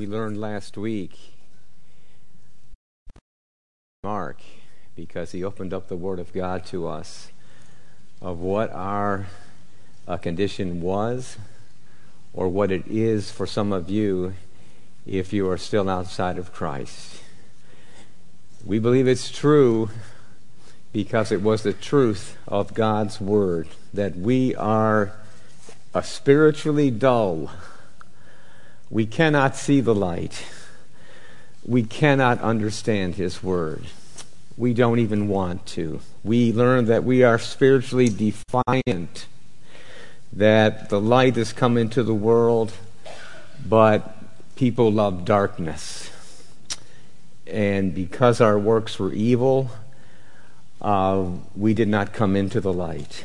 we learned last week, Mark, because he opened up the Word of God to us of what our condition was, or what it is for some of you if you are still outside of Christ. We believe it's true because it was the truth of God's Word that we are spiritually dull. We cannot see the light. We cannot understand His Word. We don't even want to. We learn that we are spiritually defiant, that the light has come into the world, but people love darkness. And because our works were evil, we did not come into the light.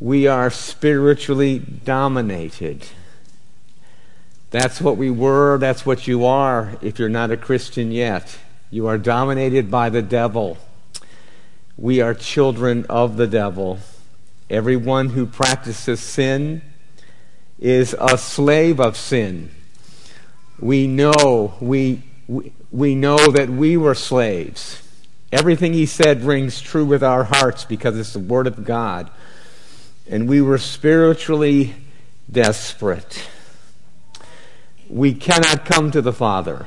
We are spiritually dominated. That's what we were, that's what you are if you're not a Christian yet. You are dominated by the devil. We are children of the devil. Everyone who practices sin is a slave of sin. We know that we were slaves. Everything he said rings true with our hearts because it's the Word of God. And we were spiritually desperate. We cannot come to the Father.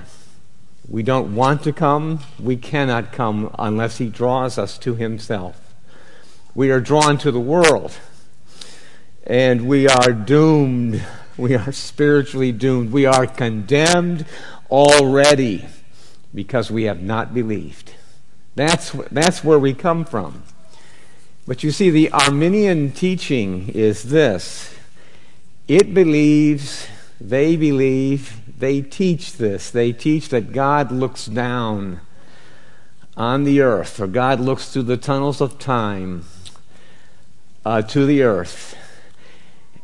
We don't want to come. We cannot come unless He draws us to Himself. We are drawn to the world. And we are doomed. We are spiritually doomed. We are condemned already because we have not believed. That's where we come from. But you see, the Arminian teaching is this. It believes... They believe, they teach this. They teach that God looks down on the earth, or God looks through the tunnels of time to the earth.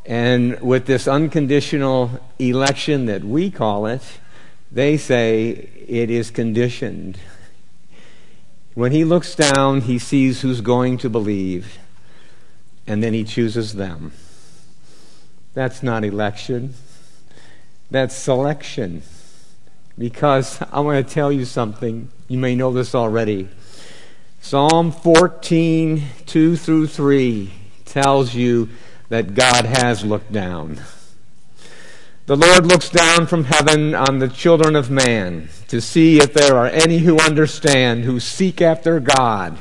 And with this unconditional election that we call it, they say it is conditioned. When He looks down, He sees who's going to believe, and then He chooses them. That's not election. That's selection. Because I want to tell you something. You may know this already. Psalm 14, 2 through 3 tells you that God has looked down. The Lord looks down from heaven on the children of man to see if there are any who understand, who seek after God.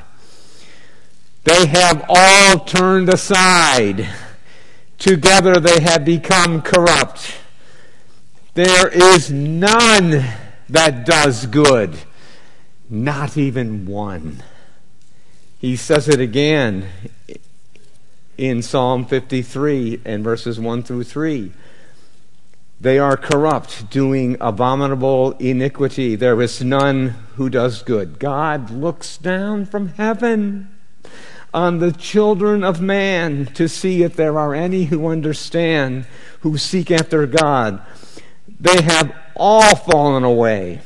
They have all turned aside. Together they have become corrupt. There is none that does good, not even one. He says it again in Psalm 53 and verses 1 through 3. They are corrupt, doing abominable iniquity. There is none who does good. God looks down from heaven on the children of man to see if there are any who understand, who seek after God. They have all fallen away.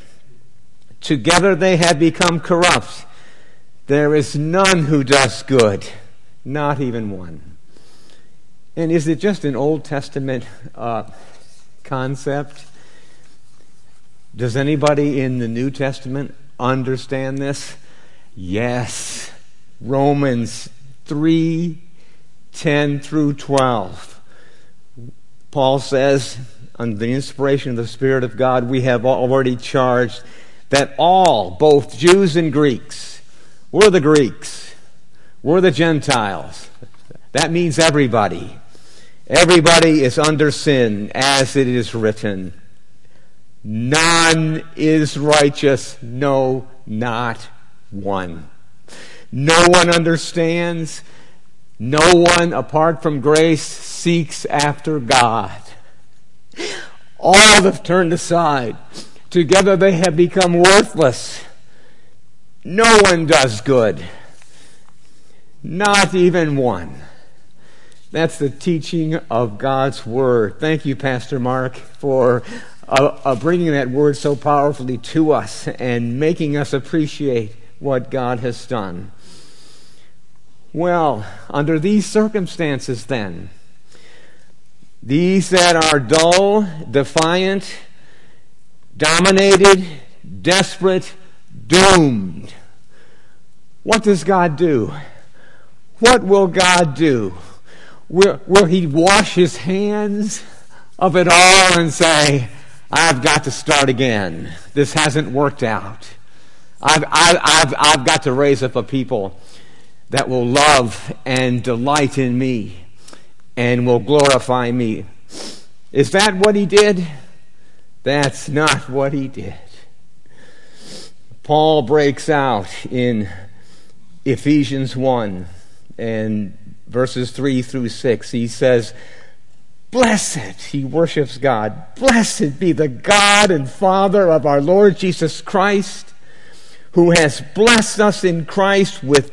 Together they have become corrupt. There is none who does good, not even one. And is it just an Old Testament concept? Does anybody in the New Testament understand this? Yes. Romans 3, 10 through 12. Paul says... Under the inspiration of the Spirit of God, we have already charged that all, both Jews and Greeks, we're the Greeks, we're the Gentiles. That means everybody. Everybody is under sin, as it is written. None is righteous, no, not one. No one understands. No one, apart from grace, seeks after God. All have turned aside. Together they have become worthless. No one does good. Not even one. That's the teaching of God's Word. Thank you, Pastor Mark, for bringing that Word so powerfully to us and making us appreciate what God has done. Well, under these circumstances then, these that are dull, defiant, dominated, desperate, doomed. What does God do? What will God do? Will he wash his hands of it all and say, I've got to start again. This hasn't worked out. I've got to raise up a people that will love and delight in me and will glorify me. Is that what he did? That's not what he did. Paul breaks out in Ephesians 1 and verses 3 through 6. He says, blessed, he worships God, blessed be the God and Father of our Lord Jesus Christ, who has blessed us in Christ with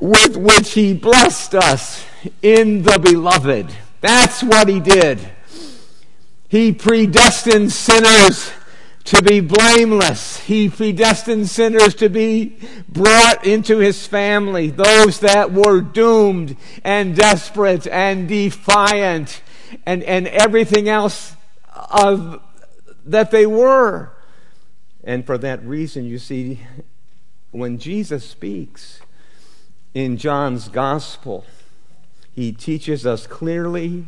with which he blessed us in the beloved. That's what he did. He predestined sinners to be blameless. He predestined sinners to be brought into his family, those that were doomed and desperate and defiant and everything else of that they were. And for that reason, you see, when Jesus speaks in John's gospel, he teaches us clearly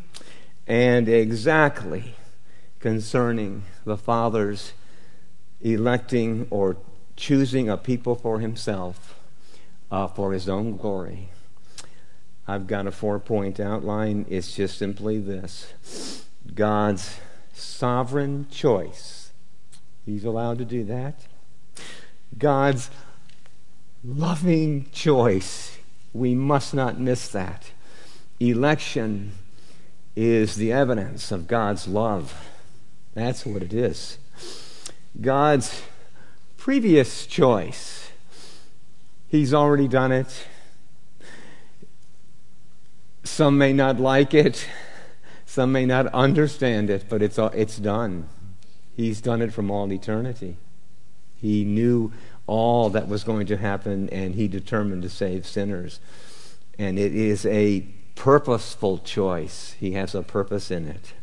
and exactly concerning the Father's electing or choosing a people for himself for his own glory. I've got a 4-point outline. It's just simply this: God's sovereign choice. He's allowed to do that. God's loving choice. We must not miss that. Election is the evidence of God's love. That's what it is. God's previous choice. He's already done it. Some may not like it. Some may not understand it, but it's done. He's done it from all eternity. He knew all that was going to happen, and he determined to save sinners. And it is a purposeful choice. He has a purpose in it.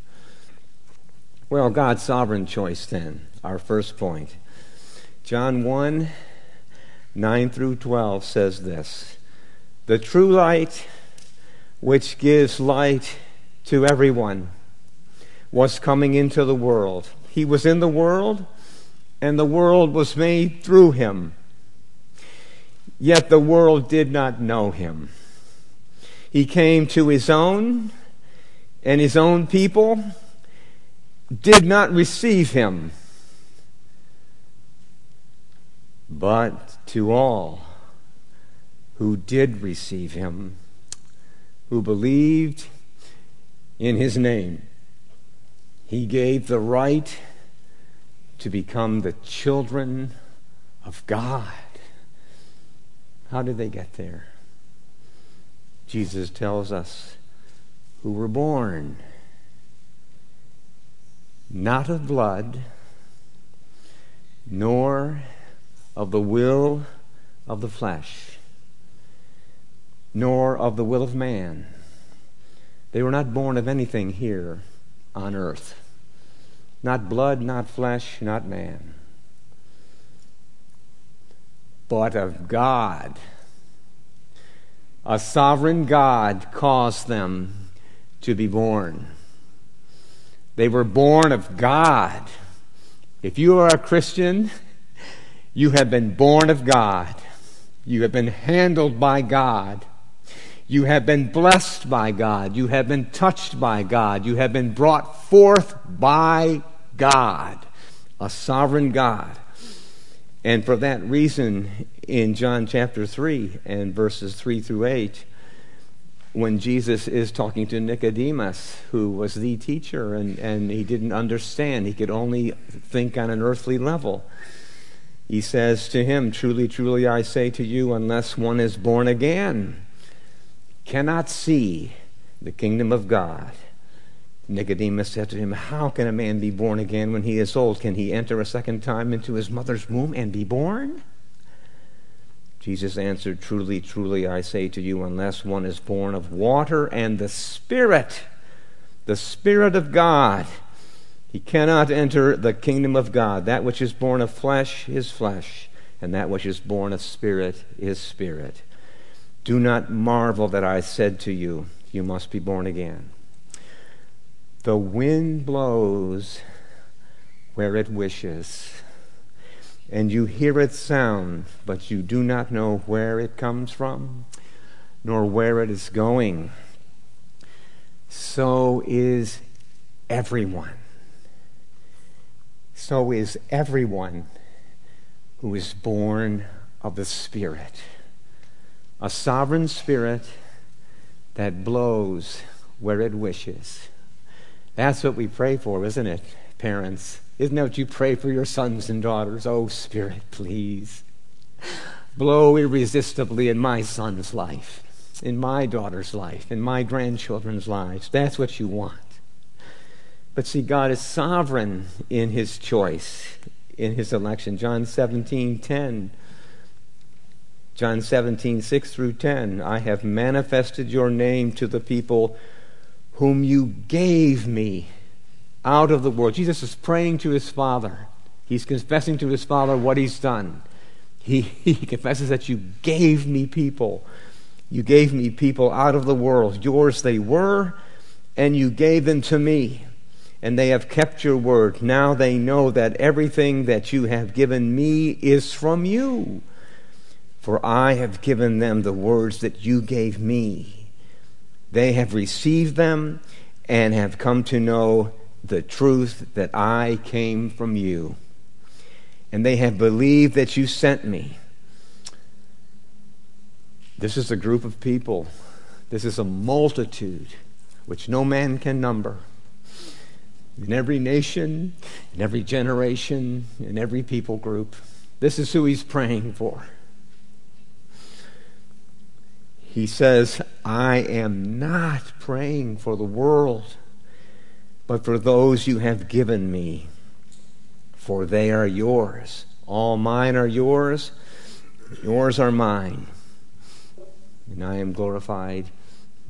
Well, God's sovereign choice then, our first point. John 1, 9 through 12 says this: the true light, which gives light to everyone, was coming into the world. He was in the world, and the world was made through him. Yet the world did not know him. He came to his own, and his own people did not receive him. But to all who did receive him, who believed in his name, he gave the right to become the children of God. How did they get there? Jesus tells us, who were born not of blood, nor of the will of the flesh, nor of the will of man. They were not born of anything here on earth. Not blood, not flesh, not man, but of God. A sovereign God caused them to be born. They were born of God. If you are a Christian, you have been born of God. You have been handled by God. You have been blessed by God. You have been touched by God. You have been brought forth by God, a sovereign God. And for that reason, in John chapter 3 and verses 3 through 8, when Jesus is talking to Nicodemus, who was the teacher, and he didn't understand, he could only think on an earthly level. He says to him, "Truly, truly, I say to you, unless one is born again, cannot see the kingdom of God." Nicodemus said to him, "How can a man be born again when he is old? Can he enter a second time into his mother's womb and be born?" Jesus answered, "Truly, truly, I say to you, unless one is born of water and the Spirit of God, he cannot enter the kingdom of God. That which is born of flesh is flesh, and that which is born of spirit is spirit. Do not marvel that I said to you, you must be born again. The wind blows where it wishes, and you hear its sound, but you do not know where it comes from, nor where it is going. So is everyone. So is everyone who is born of the Spirit, a sovereign Spirit that blows where it wishes." That's what we pray for, isn't it, parents? Isn't that what you pray for your sons and daughters? "Oh, Spirit, please, blow irresistibly in my son's life, in my daughter's life, in my grandchildren's lives." That's what you want. But see, God is sovereign in his choice, in his election. John 17, 6 through 10, "I have manifested your name to the people whom you gave me out of the world." Jesus is praying to his Father. He's confessing to his Father what he's done. He confesses that you gave me people. You gave me people out of the world. Yours they were, and you gave them to me. And they have kept your word. Now they know that everything that you have given me is from you. For I have given them the words that you gave me. They have received them and have come to know the truth that I came from you. And they have believed that you sent me. This is a group of people. This is a multitude which no man can number. In every nation, in every generation, in every people group. This is who he's praying for. He says, "I am not praying for the world, but for those you have given me, for they are yours. All mine are yours, yours are mine, and I am glorified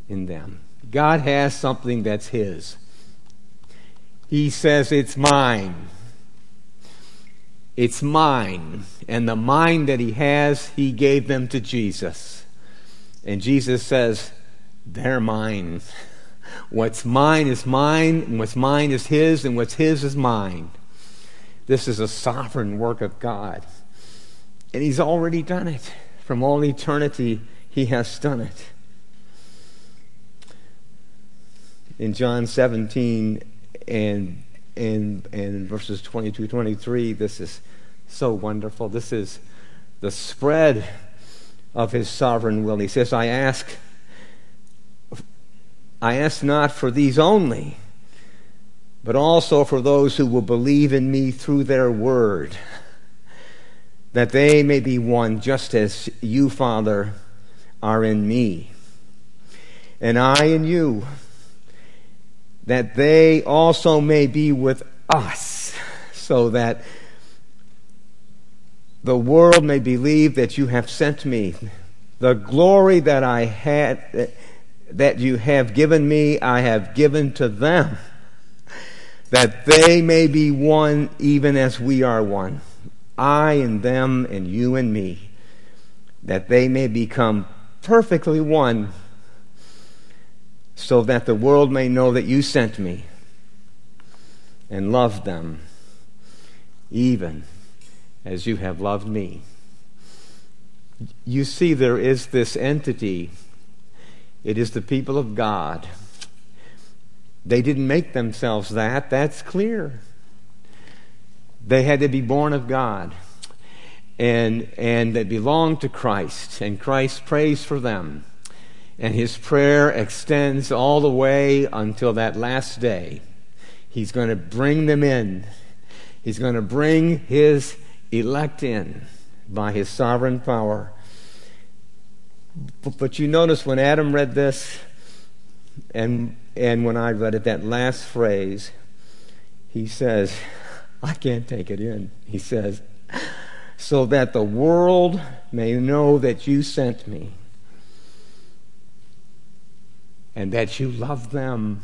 in them." God has something that's his. He says, "It's mine. It's mine." And the mine that he has, he gave them to Jesus. And Jesus says, "They're mine. What's mine is mine, and what's mine is his, and what's his is mine." This is a sovereign work of God. And he's already done it. From all eternity, he has done it. In John 17, and verses 22, 23, this is so wonderful. This is the spread of his sovereign will. He says, I ask not for these only, but also for those who will believe in me through their word, that they may be one, just as you, Father, are in me, and I in you, that they also may be with us, so that the world may believe that you have sent me. The glory that I had, that you have given me, I have given to them, that they may be one even as we are one, I and them and you and me, that they may become perfectly one, so that the world may know that you sent me and loved them, even as you have loved me. You see, there is this entity. It is the people of God. They didn't make themselves that. That's clear. They had to be born of God. And they belonged to Christ. And Christ prays for them. And his prayer extends all the way until that last day. He's going to bring them in. He's going to bring his elect in by his sovereign power. But you notice when Adam read this and when I read it, that last phrase, he says, I can't take it in. He says, so that the world may know that you sent me and that you love them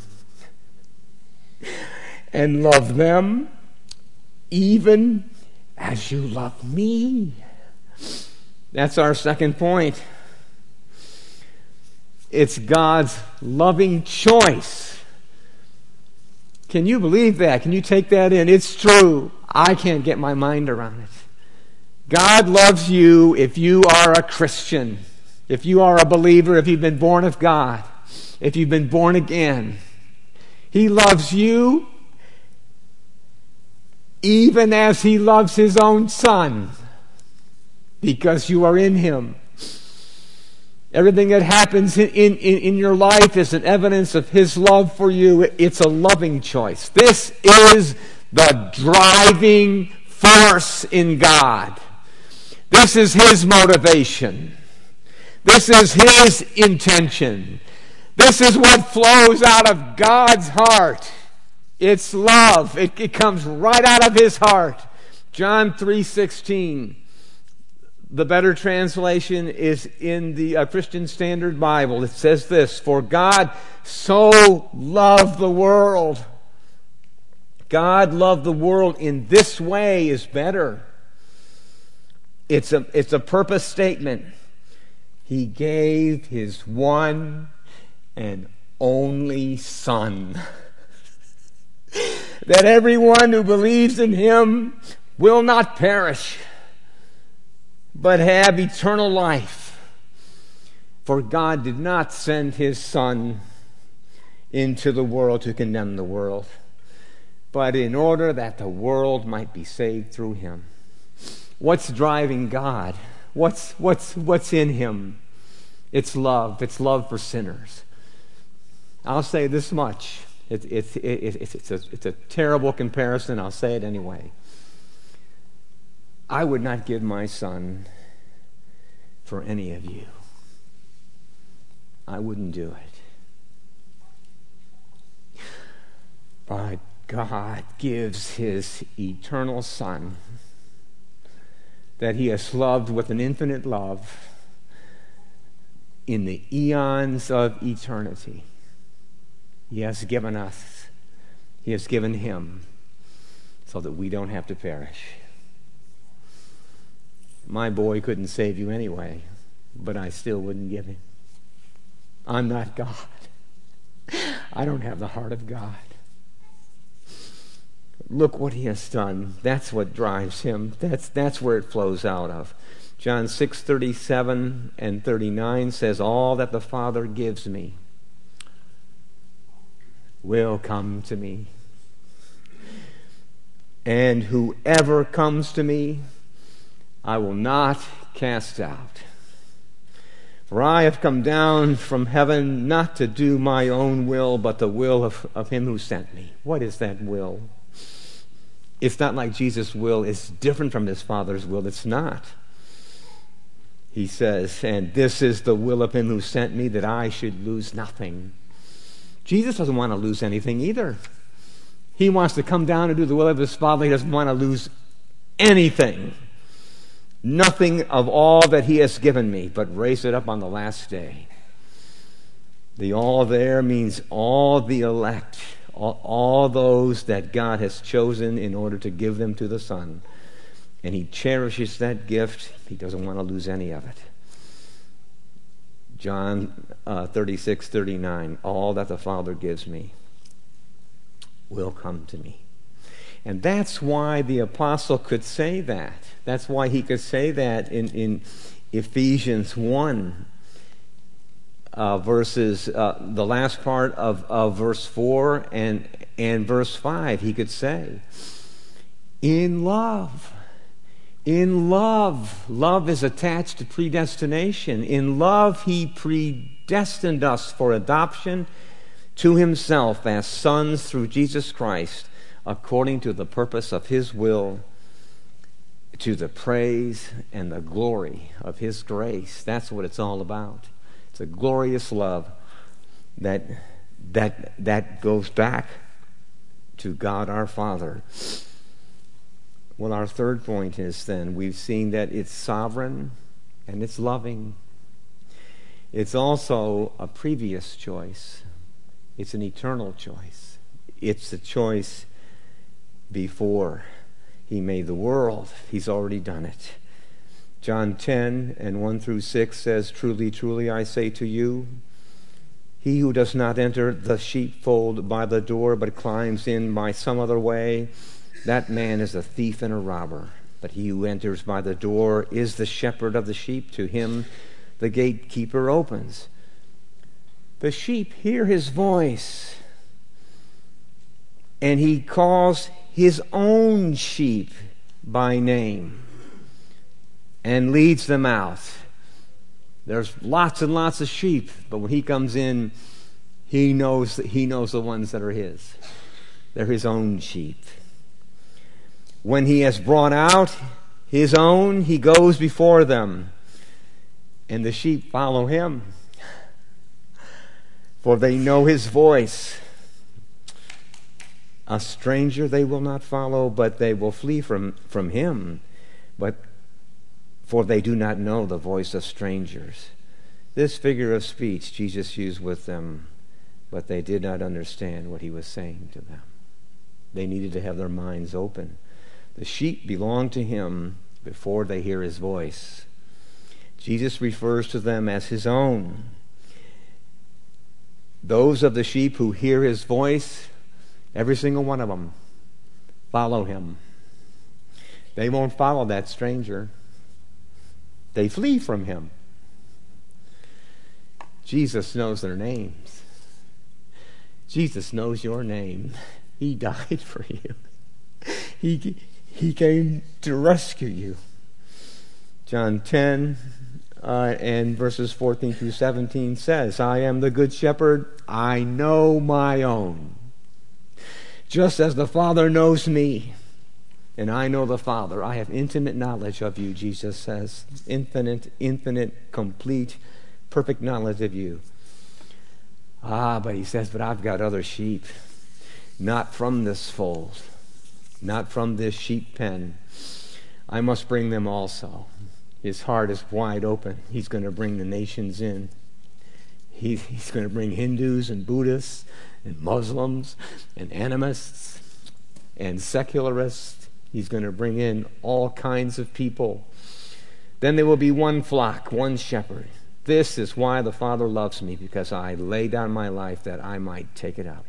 and love them even as you love me. That's our second point. It's God's loving choice. Can you believe that? Can you take that in? It's true. I can't get my mind around it. God loves you if you are a Christian, if you are a believer, if you've been born of God, if you've been born again. He loves you even as he loves his own son, because you are in him. Everything that happens in your life is an evidence of his love for you. It's a loving choice. This is the driving force in God. This is his motivation. This is his intention. This is what flows out of God's heart. It's love. It comes right out of his heart. John 3:16. The better translation is in the Christian Standard Bible. It says this, for God so loved the world. God loved the world in this way is better. It's a purpose statement. He gave his one and only Son, that everyone who believes in him will not perish, but have eternal life. For God did not send his Son into the world to condemn the world, but in order that the world might be saved through him. What's driving God? What's in him? It's love. It's love for sinners. I'll say this much. It's a terrible comparison. I'll say it anyway. I would not give my son for any of you. I wouldn't do it. But God gives his eternal Son that he has loved with an infinite love in the eons of eternity. He has given us. He has given him so that we don't have to perish. My boy couldn't save you anyway, but I still wouldn't give him. I'm not God. I don't have the heart of God. Look what he has done. That's what drives him. That's where it flows out of. John 6:37 and 39 says, all that the Father gives me will come to me. And whoever comes to me, I will not cast out. For I have come down from heaven not to do my own will, but the will of him who sent me. What is that will? It's not like Jesus' will. It's different from his Father's will. It's not. He says, and this is the will of him who sent me, that I should lose nothing. Jesus doesn't want to lose anything either. He wants to come down and do the will of his Father. He doesn't want to lose anything. Nothing of all that he has given me, but raise it up on the last day. The all there means all the elect, all those that God has chosen in order to give them to the Son. And he cherishes that gift. He doesn't want to lose any of it. John 36:39, all that the Father gives me will come to me. And that's why the apostle could say that. That's why he could say that in Ephesians 1, verses the last part of verse 4 and verse 5. He could say, in love, love is attached to predestination. In love, he predestined us for adoption to himself as sons through Jesus Christ, according to the purpose of his will, to the praise and the glory of His grace. That's what it's all about. It's a glorious love that goes back to God our Father. Well, our third point is then we've seen that it's sovereign and it's loving. It's also a previous choice. It's an eternal choice. It's a choice before He made the world. He's already done it. John 10 and 1 through 6 says, "Truly, truly, I say to you, he who does not enter the sheepfold by the door, but climbs in by some other way, that man is a thief and a robber. But he who enters by the door is the shepherd of the sheep. To him the gatekeeper opens. The sheep hear his voice, and he calls his own sheep by name and leads them out." There's lots and lots of sheep, but when He comes in, He knows the ones that are His. They're His own sheep. When He has brought out His own, He goes before them, and the sheep follow Him, for they know His voice. A stranger they will not follow, but they will flee from Him. For they do not know the voice of strangers. This figure of speech Jesus used with them, but they did not understand what He was saying to them. They needed to have their minds open. The sheep belong to Him before they hear His voice. Jesus refers to them as His own. Those of the sheep who hear His voice, every single one of them, follow Him. They won't follow that stranger. They flee from Him. Jesus knows their names. Jesus knows your name. He died for you. He came to rescue you. John 10 and verses 14 through 17 says, "I am the good shepherd. I know my own, just as the Father knows me. And I know the Father. I have intimate knowledge of you," Jesus says. Infinite, complete, perfect knowledge of you. But He says, but I've got other sheep, not from this fold, not from this sheep pen. I must bring them also. His heart is wide open. He's going to bring the nations in. He's going to bring Hindus and Buddhists and Muslims and animists and secularists. He's going to bring in all kinds of people. "Then there will be one flock, one shepherd. This is why the Father loves me, because I lay down my life that I might take it up."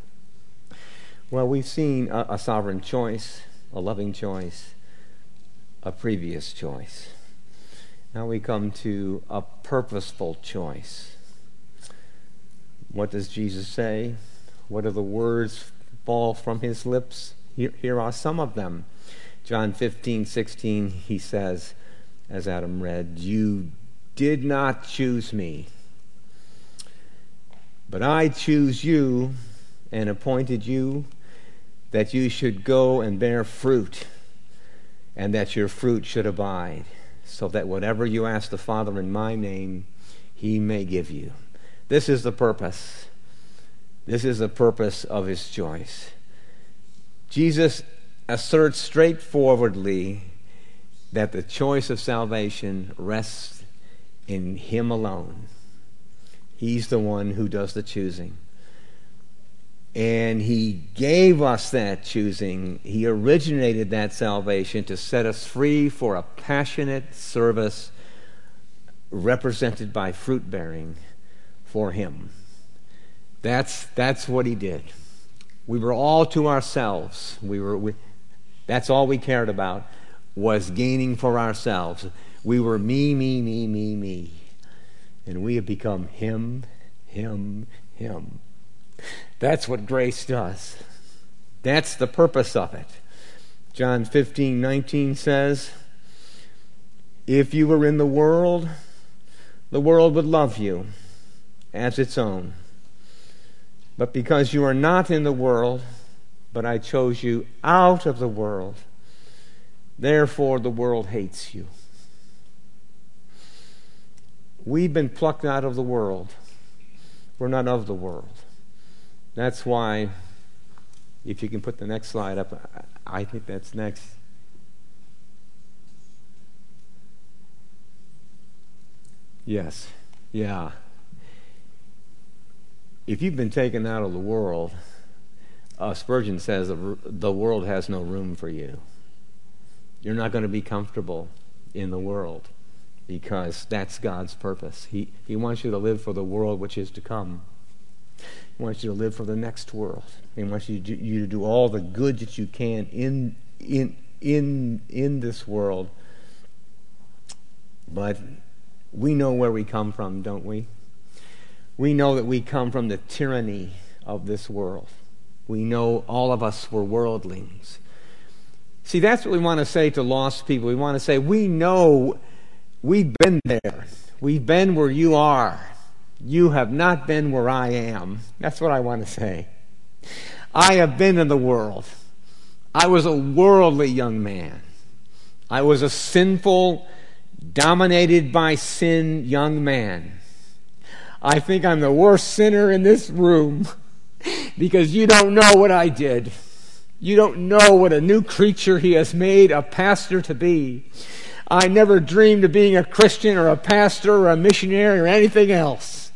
Well, we've seen a sovereign choice, a loving choice, a previous choice. Now we come to a purposeful choice. What does Jesus say? What are the words fall from His lips? Here are some of them. John 15:16, He says, as Adam read, "You did not choose me, but I choose you and appointed you that you should go and bear fruit, and that your fruit should abide, so that whatever you ask the Father in my name, He may give you." This is the purpose. This is the purpose of His choice. Jesus asserts straightforwardly that the choice of salvation rests in Him alone. He's the one who does the choosing. And He gave us that choosing. He originated that salvation to set us free for a passionate service represented by fruit bearing for Him. That's what He did. We were all to ourselves. That's all we cared about, was gaining for ourselves. We were me, me, me, me, me. And we have become Him, Him, Him. That's what grace does. That's the purpose of it. John 15:19 says, "If you were in the world would love you as its own. But because you are not in the world, but I chose you out of the world, Therefore, the world hates you. We've been plucked out of the world. We're not of the world. That's why, if you can put the next slide up, I think that's next. Yes. Yeah. If you've been taken out of the world, Spurgeon says the world has no room for you. You're not going to be comfortable in the world, because that's God's purpose. He wants you to live for the world which is to come. He wants you to live for the next world. He wants you to do all the good that you can in this world. But we know where we come from, don't we? We know that we come from the tyranny of this world. We know all of us were worldlings. See, that's what we want to say to lost people. We want to say, we know we've been there. We've been where you are. You have not been where I am. That's what I want to say. I have been in the world. I was a worldly young man. I was a sinful, dominated by sin young man. I think I'm the worst sinner in this room, because you don't know what I did. You don't know what a new creature he has made a pastor to be. I never dreamed of being a Christian or a pastor or a missionary or anything else.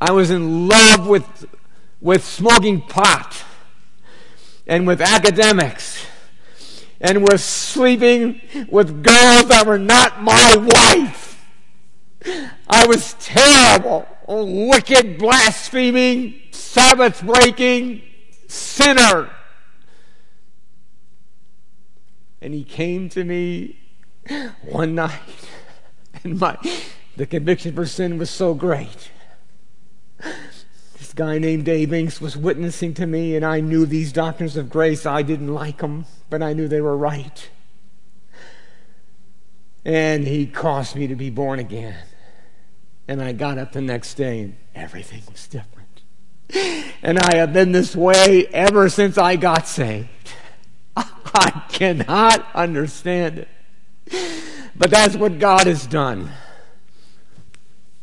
I was in love with smoking pot and with academics and with sleeping with girls that were not my wife. I was terrible, wicked, blaspheming, Sabbath-breaking sinner. And he came to me one night, and the conviction for sin was so great. This guy named Dave Inks was witnessing to me, and I knew these doctrines of grace. I didn't like them, but I knew they were right. And he caused me to be born again. And I got up the next day, and everything was different. And I have been this way ever since I got saved. I cannot understand it. But that's what God has done.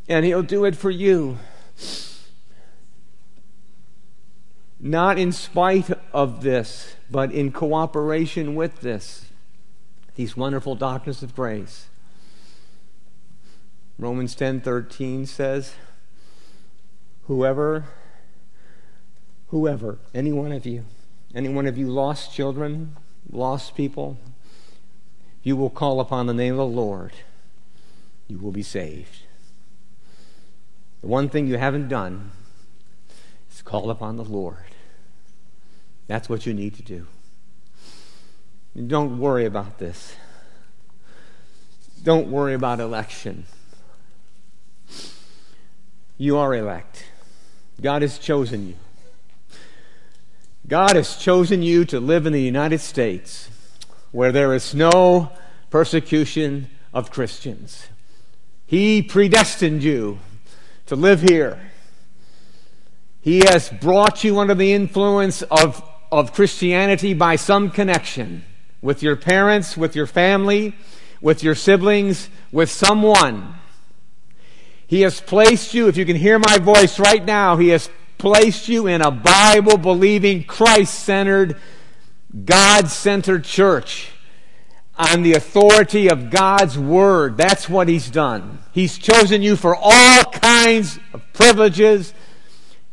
And He'll do it for you. Not in spite of this, but in cooperation with this. These wonderful doctrines of grace. Romans 10:13 says, whoever, any one of you lost children, lost people, you will call upon the name of the Lord. You will be saved. The one thing you haven't done is call upon the Lord. That's what you need to do. And don't worry about this. Don't worry about election. You are elect. God has chosen you. God has chosen you to live in the United States, where there is no persecution of Christians. He predestined you to live here. He has brought you under the influence of Christianity by some connection, with your parents, with your family, with your siblings, with someone. He has placed you, if you can hear my voice right now, He has placed you in a Bible-believing, Christ-centered, God-centered church on the authority of God's Word. That's what He's done. He's chosen you for all kinds of privileges.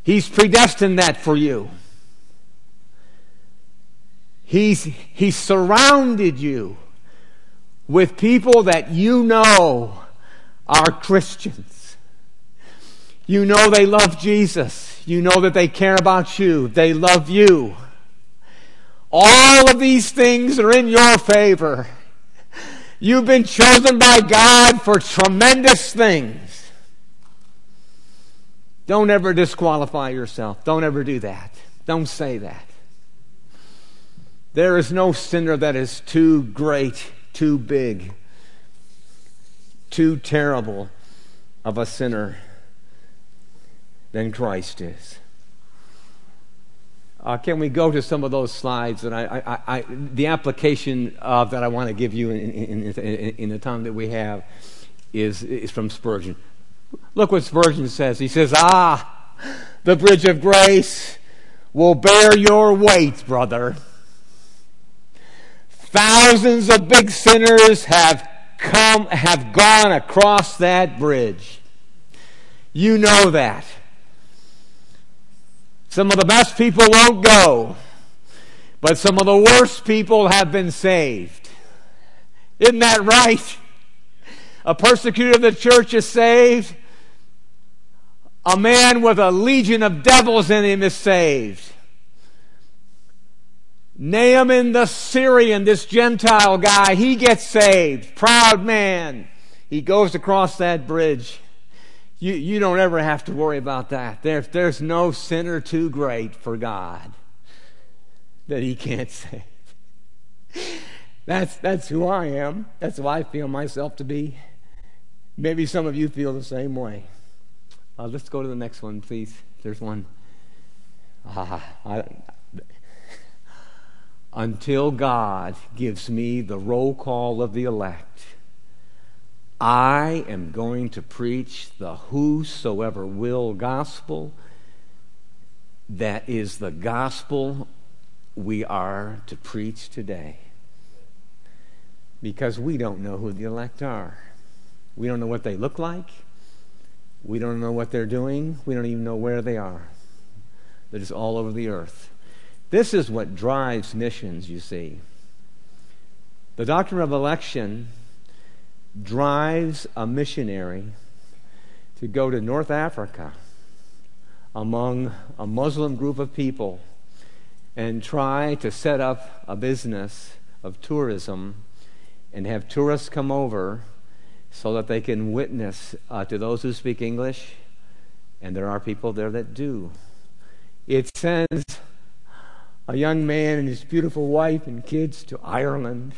He's predestined that for you. He's surrounded you with people that you know are Christians. You know they love Jesus. You know that they care about you. They love you. All of these things are in your favor. You've been chosen by God for tremendous things. Don't ever disqualify yourself. Don't ever do that. Don't say that. There is no sinner that is too great, too big, too terrible of a sinner than Christ is. Can we go to some of those slides? And I the application that I want to give you in the time that we have is from Spurgeon. Look what Spurgeon says. He says, "Ah, the bridge of grace will bear your weight, brother. Thousands of big sinners have gone across that bridge. You know that. Some of the best people won't go, but some of the worst people have been saved. Isn't that right? A persecutor of the church is saved. A man with a legion of devils in him is saved. Naaman the Syrian, this Gentile guy, he gets saved. Proud man. He goes across that bridge. You don't ever have to worry about that. There's no sinner too great for God that he can't save." That's who I am. That's who I feel myself to be. Maybe some of you feel the same way. Let's go to the next one, please. There's one. Until God gives me the roll call of the elect, I am going to preach the whosoever will gospel. That is the gospel we are to preach today. Because we don't know who the elect are. We don't know what they look like. We don't know what they're doing. We don't even know where they are. They're just all over the earth. This is what drives missions, you see. The doctrine of election drives a missionary to go to North Africa among a Muslim group of people and try to set up a business of tourism and have tourists come over so that they can witness to those who speak English, and there are people there that do. It sends a young man and his beautiful wife and kids to Ireland,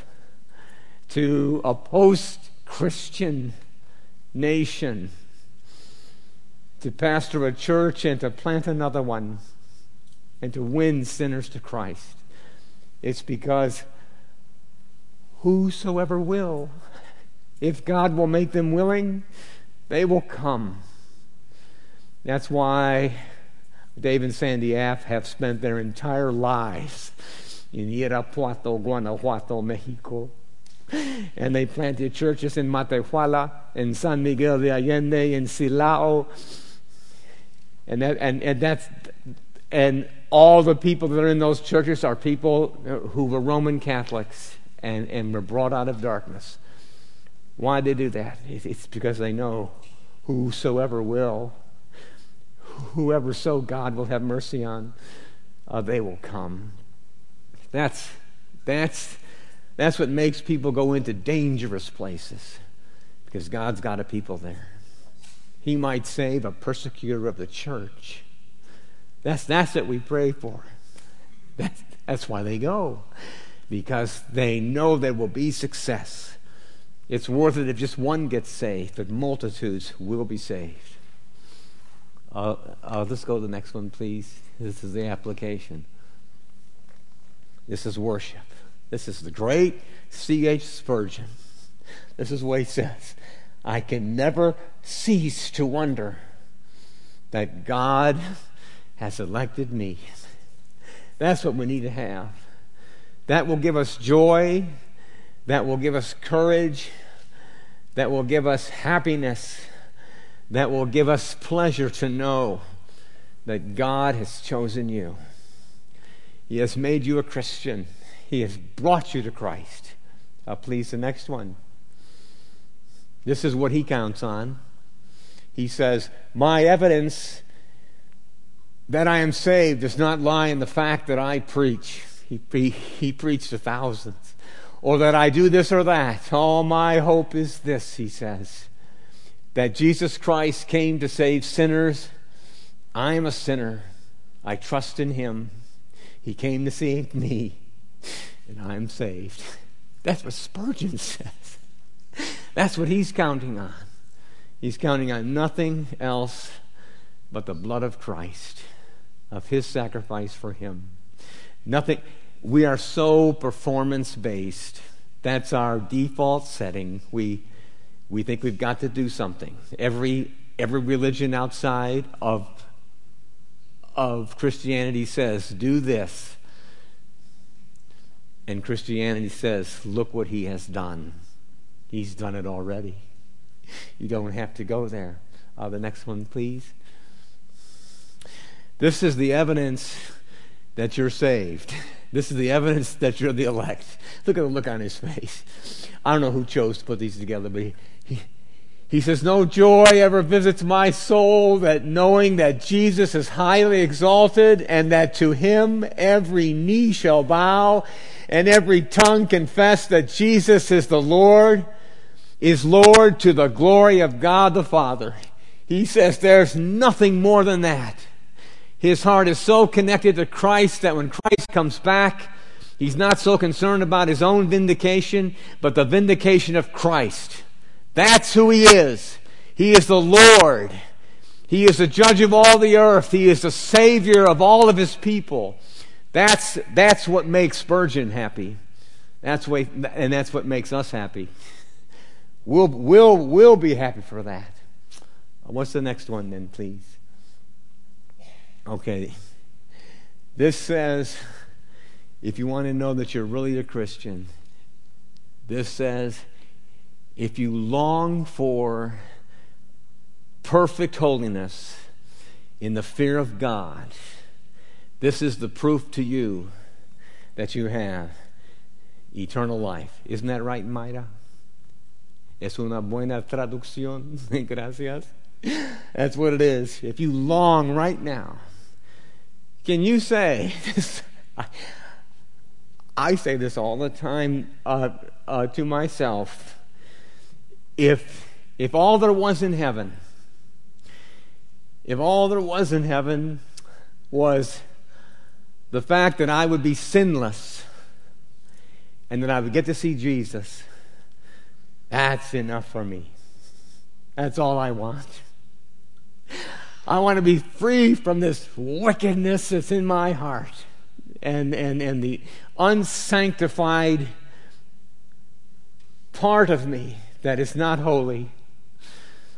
to a post-Christian nation, to pastor a church and to plant another one and to win sinners to Christ. It's because whosoever will, if God will make them willing, they will come. That's why Dave and Sandy Aff have spent their entire lives in Irapuato, Guanajuato, Mexico. And they planted churches in Matehuala, in San Miguel de Allende, in Silao, and all the people that are in those churches are people who were Roman Catholics and were brought out of darkness. Why they do that? It's because they know whosoever will, whoever so God will have mercy on, they will come. That's what makes people go into dangerous places, because God's got a people there. He might save a persecutor of the church. That's what we pray for. That's why they go, because they know there will be success. It's worth it if just one gets saved, but multitudes will be saved. Let's go to the next one, please. This is the application. This is worship. This is the great C.H. Spurgeon. This is what he says. "I can never cease to wonder that God has elected me." That's what we need to have. That will give us joy. That will give us courage. That will give us happiness. That will give us pleasure to know that God has chosen you. He has made you a Christian. He has brought you to Christ. Please, the next one. This is what he counts on. He says, "My evidence that I am saved does not lie in the fact that I preach." He preached to thousands. "Or that I do this or that. All my hope is this," he says, "that Jesus Christ came to save sinners. I am a sinner. I trust in him. He came to save me. And I'm saved." That's what Spurgeon says. That's what he's counting on. He's counting on nothing else but the blood of Christ. of his sacrifice for him. Nothing. We are so performance-based. That's our default setting. We think we've got to do something. Every religion outside of Christianity says, do this. And Christianity says, look what he has done. He's done it already. You don't have to go there. The next one, please. This is the evidence that you're saved. This is the evidence that you're the elect. Look at the look on his face. I don't know who chose to put these together, but he says, no joy ever visits my soul that knowing that Jesus is highly exalted and that to him every knee shall bow and every tongue confess that Jesus is Lord to the glory of God the Father. He says there's nothing more than that. His heart is so connected to Christ that when Christ comes back, he's not so concerned about his own vindication, but the vindication of Christ. That's who he is. He is the Lord. He is the judge of all the earth. He is the Savior of all of his people. That's what makes Spurgeon happy. And that's what makes us happy. We'll be happy for that. What's the next one then, please? Okay. This says, if you want to know that you're really a Christian, this says, if you long for perfect holiness in the fear of God, this is the proof to you that you have eternal life. Isn't that right, Mayra? Es una buena traducción. Gracias. That's what it is. If you long right now, can you say this? I say this all the time to myself. If all there was in heaven, if all there was in heaven was the fact that I would be sinless and that I would get to see Jesus, that's enough for me. That's all I want. I want to be free from this wickedness that's in my heart and the unsanctified part of me that is not holy.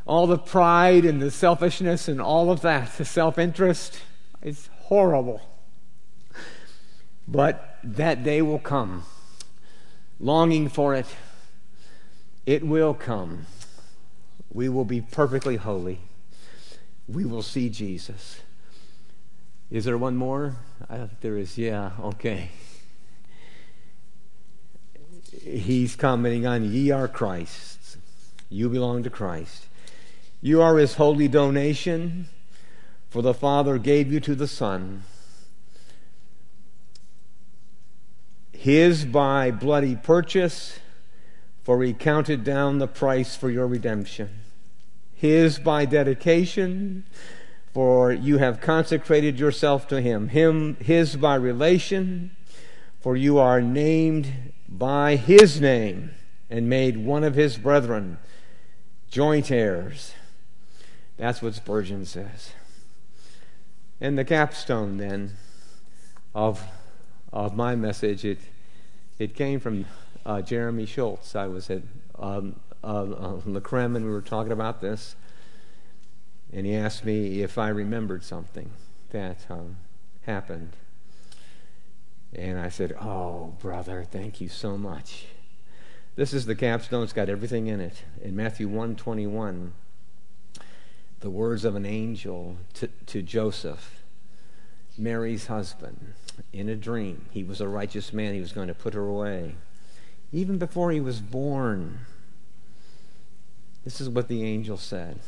All the pride and the selfishness and all of that, the self-interest, it's horrible. But that day will come. Longing for it, it will come. We will be perfectly holy. We will see Jesus. Is there one more? I think there is. Yeah, okay. He's commenting on, ye are Christ. You belong to Christ. You are his holy donation, for the Father gave you to the Son. His by bloody purchase, for he counted down the price for your redemption. His by dedication, for you have consecrated yourself to him. His by relation, for you are named by his name and made one of his brethren. Joint heirs. That's what Spurgeon says. And the capstone then of my message, it came from Jeremy Schultz. I was at Le Creme and we were talking about this, and he asked me if I remembered something that happened, and I said, oh brother, thank you so much. This is the capstone. It's got everything in it. In Matthew 1:21, the words of an angel to Joseph, Mary's husband, in a dream. He was a righteous man. He was going to put her away. Even before he was born, this is what the angel said.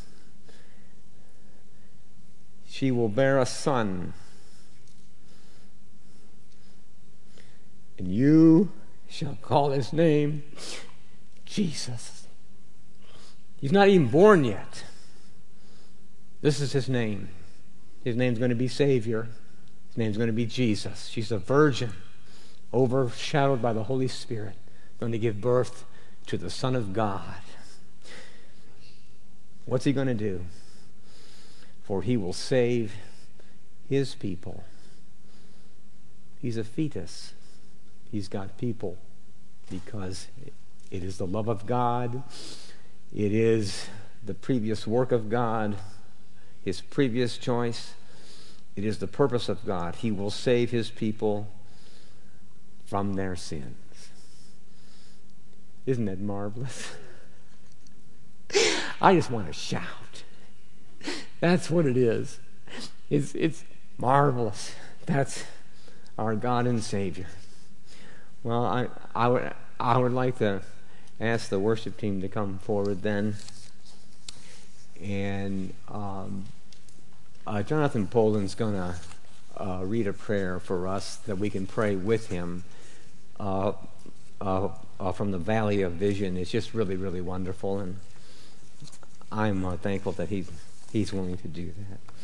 She will bear a son, and you shall call his name Jesus. He's not even born yet. This is his name. His name's going to be Savior. His name's going to be Jesus. She's a virgin, overshadowed by the Holy Spirit, going to give birth to the Son of God. What's he going to do? For he will save his people. He's a fetus. He's got people because it is the love of God. It is the previous work of God, his previous choice. It is the purpose of God. He will save his people from their sins. Isn't that marvelous? I just want to shout. That's what it is. It's marvelous. That's our God and Savior. Well, I would like to ask the worship team to come forward then. And Jonathan Poland's going to read a prayer for us that we can pray with him from the Valley of Vision. It's just really, really wonderful. And I'm thankful that he's willing to do that.